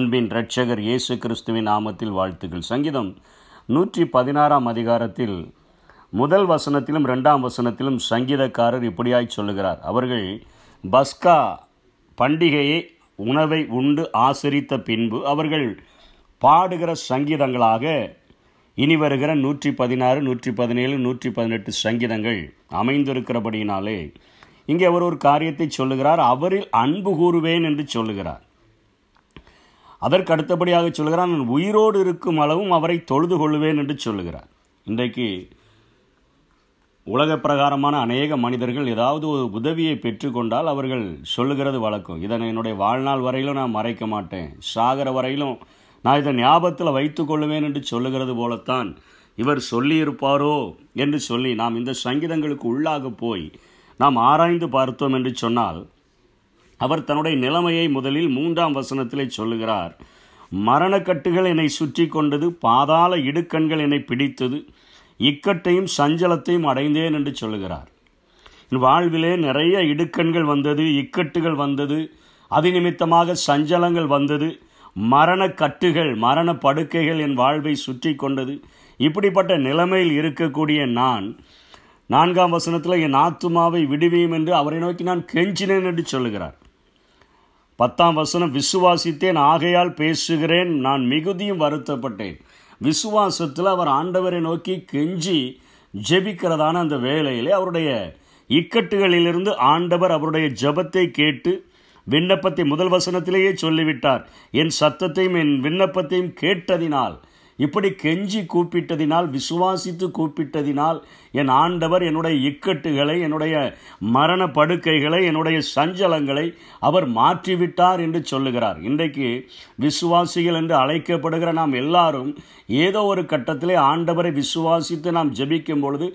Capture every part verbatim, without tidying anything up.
அன்பின் இரட்சகர் இயேசு கிறிஸ்துவின் நாமத்தில் வாழ்த்துக்கள். சங்கீதம் நூற்றி பதினாறாம் அதிகாரத்தில் முதல் வசனத்திலும் ரெண்டாம் வசனத்திலும் சங்கீதக்காரர் இப்படியாய் சொல்லுகிறார்: அவர்கள் பஸ்கா பண்டிகையை உணவை உண்டு ஆசரித்த பின்பு அவர்கள் பாடுகிற சங்கீதங்களாக இனி வருகிற நூற்றி பதினாறு நூற்றி பதினேழு நூற்றி பதினெட்டு சங்கீதங்கள் அமைந்திருக்கிறபடியினாலே இங்கே அவர் ஒரு காரியத்தை சொல்லுகிறார். அவரில் அன்பு கூறுவேன் என்று சொல்லுகிறார். அதற்கு அடுத்தபடியாக சொல்லுகிறார், நான் உயிரோடு இருக்கும் அளவும் அவரை தொழுது கொள்ளுவேன் என்று சொல்லுகிறார். இன்றைக்கு உலக பிரகாரமான அநேக மனிதர்கள் ஏதாவது ஒரு உதவியை பெற்றுக்கொண்டால் அவர்கள் சொல்லுகிறது வழக்கம், இதை என்னுடைய வாழ்நாள் வரையிலும் நான் மறைக்க மாட்டேன், சாகர வரையிலும் நான் இதை ஞாபகத்தில் வைத்து கொள்ளுவேன் என்று சொல்லுகிறது போலத்தான் இவர் சொல்லியிருப்பாரோ என்று சொல்லி நாம் இந்த சங்கீதங்களுக்கு உள்ளாக போய் நாம் ஆராய்ந்து பார்த்தோம் என்று சொன்னால், அவர் தன்னுடைய நிலைமையை முதலில் மூன்றாம் வசனத்திலே சொல்லுகிறார். மரணக்கட்டுகள் என்னை சுற்றி கொண்டது, பாதாள இடுக்கண்கள் என்னை பிடித்தது, இக்கட்டையும் சஞ்சலத்தையும் அடைந்தேன் என்று சொல்லுகிறார். என் வாழ்விலே நிறைய இடுக்கண்கள் வந்தது, இக்கட்டுகள் வந்தது, அது நிமித்தமாக சஞ்சலங்கள் வந்தது, மரணக்கட்டுகள் மரண படுக்கைகள் என் வாழ்வை சுற்றி கொண்டது. இப்படிப்பட்ட நிலைமையில் இருக்கக்கூடிய நான் நான்காம் வசனத்தில் என் ஆத்துமாவை விடுவியும் என்று அவரை நோக்கி நான் கெஞ்சினேன் என்று சொல்லுகிறார். பத்தாம் வசனம், விசுவாசித்தேன் ஆகையால் பேசுகிறேன், நான் மிகுதியும் வருத்தப்பட்டேன். விசுவாசத்தில் அவர் ஆண்டவரை நோக்கி கெஞ்சி ஜெபிக்கிறதான அந்த வேளையிலே அவருடைய இக்கட்டுகளிலிருந்து ஆண்டவர் அவருடைய ஜெபத்தை கேட்டு விண்ணப்பத்தை முதல் வசனத்திலேயே சொல்லிவிட்டார். என் சத்தத்தையும் என் விண்ணப்பத்தையும் கேட்டதினால், இப்படி கெஞ்சி கூப்பிட்டதினால், விசுவாசித்து கூப்பிட்டதினால் என் ஆண்டவர் என்னுடைய இக்கட்டுகளை, என்னுடைய மரண படுக்கைகளை, என்னுடைய சஞ்சலங்களை அவர் மாற்றிவிட்டார் என்று சொல்லுகிறார். இன்றைக்கு விசுவாசிகள் என்று அழைக்கப்படுகிற நாம் எல்லாரும் ஏதோ ஒரு கட்டத்திலே ஆண்டவரை விசுவாசித்து நாம் ஜெபிக்கும் பொழுது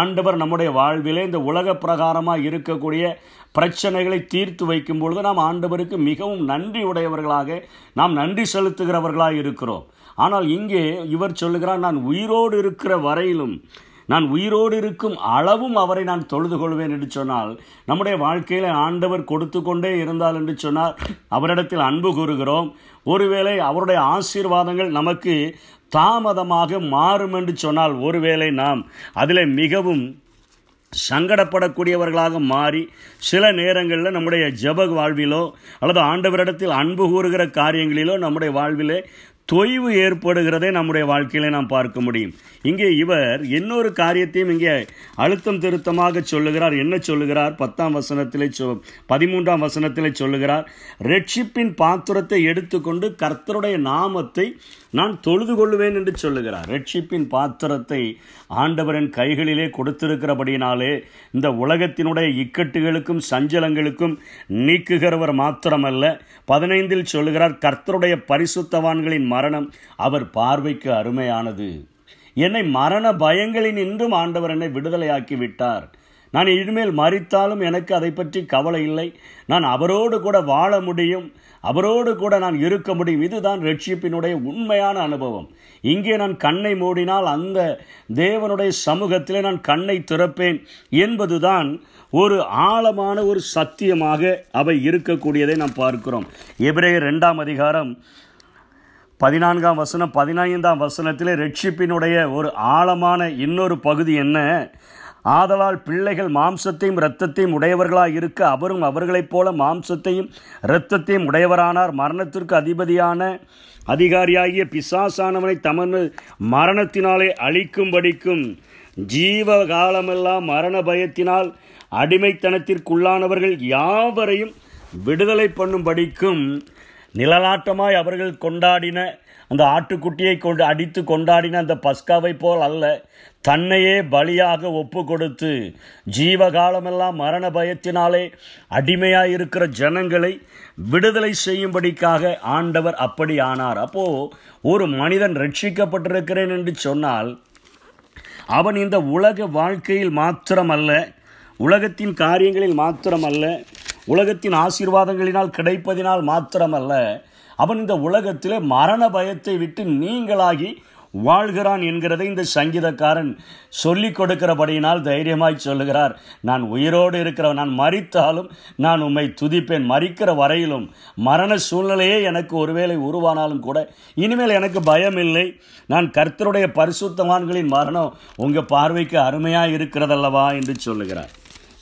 ஆண்டவர் நம்முடைய வாழ்விலே இந்த உலக பிரகாரமாக இருக்கக்கூடிய பிரச்சனைகளை தீர்த்து வைக்கும் பொழுது நாம் ஆண்டவருக்கு மிகவும் நன்றி உடையவர்களாக, நாம் நன்றி செலுத்துகிறவர்களாக இருக்கிறோம். ஆனால் இங்கே இவர் சொல்லுகிறார், நான் உயிரோடு இருக்கிற வரையிலும், நான் உயிரோடு இருக்கும் அளவும் அவரை நான் தொழுது கொள்வேன் என்று சொன்னால், நம்முடைய வாழ்க்கையில் ஆண்டவர் கொடுத்து கொண்டே இருந்தால் என்று சொன்னால் அவரிடத்தில் அன்பு கூறுகிறோம். ஒருவேளை அவருடைய ஆசீர்வாதங்கள் நமக்கு தாமதமாக மாறும் என்று சொன்னால், ஒருவேளை நாம் அதில் மிகவும் சங்கடப்படக்கூடியவர்களாக மாறி சில நேரங்களில் நம்முடைய ஜெப வாழ்விலோ அல்லது ஆண்டவரிடத்தில் அன்பு கூறுகிற காரியங்களிலோ நம்முடைய வாழ்விலே தொய்வு ஏற்படுகிறதை நம்முடைய வாழ்க்கையிலே நாம் பார்க்க முடியும். இங்கே இவர் இன்னொரு காரியத்தையும் இங்கே அழுத்தம் திருத்தமாக சொல்லுகிறார். என்ன சொல்லுகிறார்? பத்தாம் வசனத்திலே சொ பதிமூன்றாம் வசனத்திலே சொல்லுகிறார், ரட்சிப்பின் பாத்திரத்தை எடுத்துக்கொண்டு கர்த்தருடைய நாமத்தை நான் தொழுது கொள்ளுவேன் என்று சொல்லுகிறார். ரட்சிப்பின் பாத்திரத்தை ஆண்டவரின் கைகளிலே கொடுத்திருக்கிறபடியினாலே இந்த உலகத்தினுடைய இக்கட்டுகளுக்கும் சஞ்சலங்களுக்கும் நீக்குகிறவர் மாத்திரமல்ல, பதினைந்தில் சொல்லுகிறார், கர்த்தருடைய பரிசுத்தவான்களின் மரணம் அவர் பார்வைக்கு அருமையானது. என்னை மரண பயங்களின் இன்றும் ஆண்டவர் என்னை விடுதலையாக்கி விட்டார். நான் இனிமேல் மறித்தாலும் எனக்கு அதை பற்றி கவலை இல்லை. நான் அவரோடு கூட வாழ முடியும், அவரோடு கூட நான் இருக்க முடியும். இதுதான் ரட்சிப்பினுடைய உண்மையான அனுபவம். இங்கே நான் கண்ணை மூடினால் அந்த தேவனுடைய சமூகத்திலே நான் கண்ணை திறப்பேன் என்பதுதான் ஒரு ஆழமான ஒரு சத்தியமாக அவை இருக்கக்கூடியதை நாம் பார்க்கிறோம். எபிரேயர் இரண்டாம் அதிகாரம் பதினான்காம் வசனம் பதினைந்தாம் வசனத்திலே ரட்சிப்பினுடைய ஒரு ஆழமான இன்னொரு பகுதி என்ன? ஆதலால் பிள்ளைகள் மாம்சத்தையும் இரத்தத்தையும் உடையவர்களாக இருக்க அவரும் அவர்களைப் போல மாம்சத்தையும் இரத்தத்தையும் உடையவரானார். மரணத்திற்கு அதிபதியான அதிகாரியாகிய பிசாசானவனை தமது மரணத்தினாலே அழிக்கும்படிக்கும் ஜீவகாலமெல்லாம் மரண பயத்தினால் அடிமைத்தனத்திற்குள்ளானவர்கள் யாவரையும் விடுதலை பண்ணும்படிக்கும் நிழலாட்டமாய் அவர்கள் கொண்டாடின அந்த ஆட்டுக்குட்டியை கொண்டு அடித்து கொண்டாடின அந்த பஸ்காவை போல் அல்ல, தன்னையே பலியாக ஒப்பு கொடுத்து ஜீவகாலமெல்லாம் மரண பயத்தினாலே அடிமையாயிருக்கிற ஜனங்களை விடுதலை செய்யும்படிக்காக ஆண்டவர் அப்படி ஆனார். அப்போது ஒரு மனிதன் ரட்சிக்கப்பட்டிருக்கிறேன் என்று சொன்னால் அவன் இந்த உலக வாழ்க்கையில் மாத்திரமல்ல, உலகத்தின் காரியங்களில் மாத்திரமல்ல, உலகத்தின் ஆசீர்வாதங்களினால் கிடைப்பதினால் மாத்திரமல்ல, அவன் இந்த உலகத்திலே மரண பயத்தை விட்டு நீங்களாகி வாழ்கிறான் என்கிறதை இந்த சங்கீதக்காரன் சொல்லிக் கொடுக்கிறபடியினால் தைரியமாய் சொல்லுகிறார், நான் உயிரோடு இருக்கிறவன், நான் மறித்தாலும் நான் உம்மை துதிப்பேன். மறிக்கிற வரையிலும் மரண சூழ்நிலையே எனக்கு ஒருவேளை உருவானாலும் கூட இனிமேல் எனக்கு பயம் இல்லை. நான் கர்த்தருடைய பரிசுத்தவான்களின் மரணம் உங்கள் பார்வைக்கு அருமையாக இருக்கிறதல்லவா என்று சொல்லுகிறார்.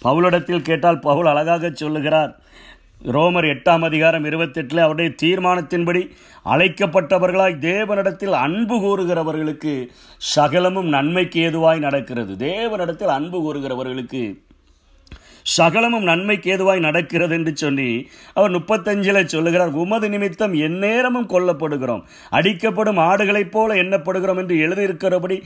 பவுலிடத்தில் கேட்டால் பவுல் அழகாக சொல்லுகிறார். ரோமர் எட்டாம் அதிகாரம் இருபத்தெட்டில் அவருடைய தீர்மானத்தின்படி அழைக்கப்பட்டவர்களாய் தேவனிடத்தில் அன்பு கூறுகிறவர்களுக்கு சகலமும் நன்மைக்கு ஏதுவாய் நடக்கிறது. தேவனிடத்தில் அன்பு கூறுகிறவர்களுக்கு சகலமும் நன்மைக்கு ஏதுவாய் நடக்கிறது என்று சொல்லி அவர் முப்பத்தஞ்சில் சொல்லுகிறார், உமது நிமித்தம் எந்நேரமும் கொல்லப்படுகிறோம், அடிக்கப்படும் ஆடுகளைப் போல எண்ணப்படுகிறோம் என்று எழுதியிருக்கிறபடி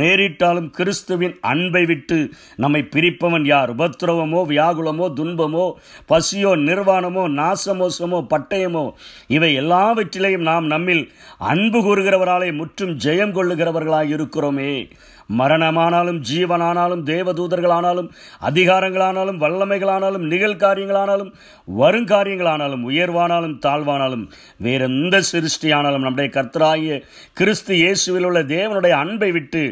நேரிட்டாலும் கிறிஸ்துவின் அன்பை விட்டு நம்மை பிரிப்பவன் யார்? உபத்திரவமோ வியாகுலமோ துன்பமோ பசியோ நிர்வாணமோ நாசமோசமோ பட்டயமோ இவை எல்லாவற்றிலையும் நாம் நம்மில் அன்பு கூறுகிறவராலே முற்றும் ஜெயம் கொள்ளுகிறவர்களாக இருக்கிறோமே. மரணமானாலும் ஜீவனானாலும் தேவதூதர்களானாலும் அதிகாரங்களானாலும் வல்லமைகளானாலும் நிகழ்காரியங்களானாலும் வருங்காரியங்களானாலும் உயர்வானாலும் தாழ்வானாலும் வேறெந்த சிருஷ்டியானாலும் நம்முடைய கர்த்தராகிய கிறிஸ்து இயேசுவில் உள்ள தேவனுடைய அன்பை விட்டு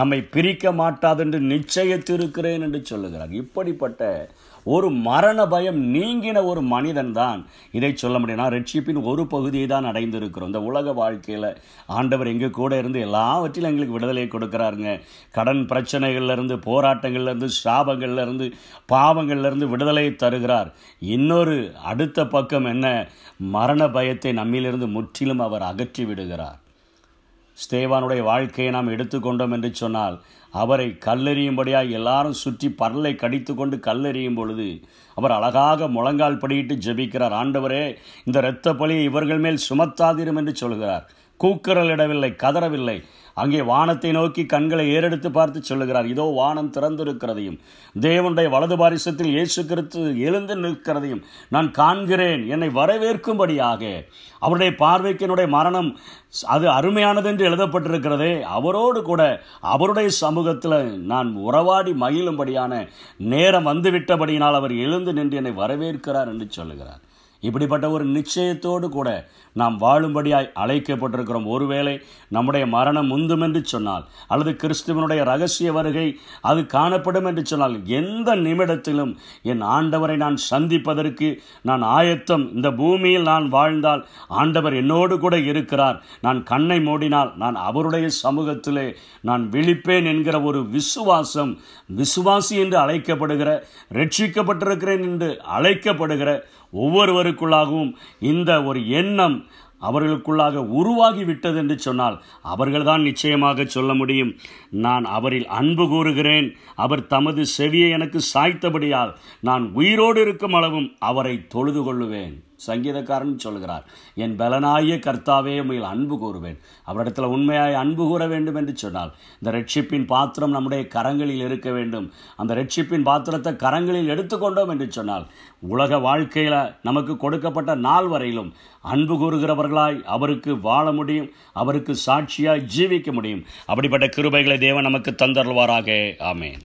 நம்மை பிரிக்க மாட்டாதென்று நிச்சயித்திருக்கிறேன் என்று சொல்லுகிறார். இப்படிப்பட்ட ஒரு மரண பயம் நீங்கின ஒரு மனிதன் தான் இதை சொல்ல முடியும்னா ரட்சிப்பின் ஒரு பகுதியை தான் அடைந்திருக்கிறோம். இந்த உலக வாழ்க்கையில் ஆண்டவர் எங்கள் கூட இருந்து எல்லாவற்றிலும் எங்களுக்கு விடுதலை கொடுக்குறாருங்க. கடன் பிரச்சனைகள்லேருந்து போராட்டங்கள்லேருந்து சாபங்கள்லேருந்து பாவங்கள்லேருந்து விடுதலை தருகிறார். இன்னொரு அடுத்த பக்கம் என்ன, மரண பயத்தை நம்மிலிருந்து முற்றிலும் அவர் அகற்றி விடுகிறார். ஸ்தேவானுடைய வாழ்க்கையை நாம் எடுத்துக்கொண்டோம் என்று சொன்னால் அவரை கல்லெறியும்படியாக எல்லாரும் சுற்றி பரலை கடித்து கொண்டு கல்லெறியும் பொழுது அவர் அழகாக முழங்கால் படியிட்டு ஜெபிக்கிறார், ஆண்டவரே இந்த இரத்த பழியை இவர்கள் மேல் சுமத்தாதிரும் என்று சொல்கிறார். கூக்குரலிடவில்லை, கதறவில்லை, அங்கே வானத்தை நோக்கி கண்களை ஏறெடுத்து பார்த்து சொல்லுகிறார், இதோ வானம் திறந்திருக்கிறதையும் தேவனுடைய வலது பாரிசத்தில் இயேசு கிறிஸ்து எழுந்து நிற்கிறதையும் நான் காண்கிறேன். என்னை வரவேற்கும்படியாக அவருடைய பார்வைக்கினுடைய மரணம் அது அருமையானது என்று எழுதப்பட்டிருக்கிறதே, அவரோடு கூட அவருடைய சமூகத்தில் நான் உறவாடி மகிழும்படியான நேரம் வந்துவிட்டபடியினால் அவர் எழுந்து நின்று என்னை வரவேற்கிறார் என்று சொல்லுகிறார். இப்படிப்பட்ட ஒரு நிச்சயத்தோடு கூட நாம் வாழும்படியாய் அழைக்கப்பட்டிருக்கிறோம். ஒருவேளை நம்முடைய மரணம் முந்தும் என்று சொன்னால் அல்லது கிறிஸ்துவனுடைய இரகசிய வருகை அது காணப்படும் என்று சொன்னால் எந்த நிமிடத்திலும் என் ஆண்டவரை நான் சந்திப்பதற்கு நான் ஆயத்தம். இந்த பூமியில் நான் வாழ்ந்தால் ஆண்டவர் என்னோடு கூட இருக்கிறார். நான் கண்ணை மூடினால் நான் அவருடைய சமூகத்திலே நான் விழிப்பேன் என்கிற ஒரு விசுவாசம், விசுவாசி என்று அழைக்கப்படுகிற, ரட்சிக்கப்பட்டிருக்கிறேன் என்று அழைக்கப்படுகிற ஒவ்வொருவருக்குள்ளாகவும் இந்த ஒரு எண்ணம் அவர்களுக்குள்ளாக உருவாகி விட்டது என்று சொன்னால் அவர்கள்தான் நிச்சயமாக சொல்ல முடியும், நான் அவரில் அன்பு கூறுகிறேன், அவர் தமது செவியை எனக்கு சாய்த்தபடியால் நான் உயிரோடு இருக்கும் அளவும் அவரை தொழுது கொள்ளுவேன். சங்கீதக்காரன் சொல்கிறார், என் பலனாகிய கர்த்தாவே உம்மில் அன்பு கூறுவேன். அவரிடத்துல உண்மையாய் அன்பு கூற வேண்டும் என்று சொன்னால் இந்த ரட்சிப்பின் பாத்திரம் நம்முடைய கரங்களில் இருக்க வேண்டும். அந்த ரட்சிப்பின் பாத்திரத்தை கரங்களில் எடுத்துக்கொண்டோம் என்று சொன்னால் உலக வாழ்க்கையில் நமக்கு கொடுக்கப்பட்ட நாள் வரையிலும் அன்பு கூறுகிறவர்களாய் அவருக்கு வாழ முடியும், அவருக்கு சாட்சியாய் ஜீவிக்க முடியும். அப்படிப்பட்ட கிருபைகளை தேவன் நமக்கு தந்தருள்வாராக. ஆமென்.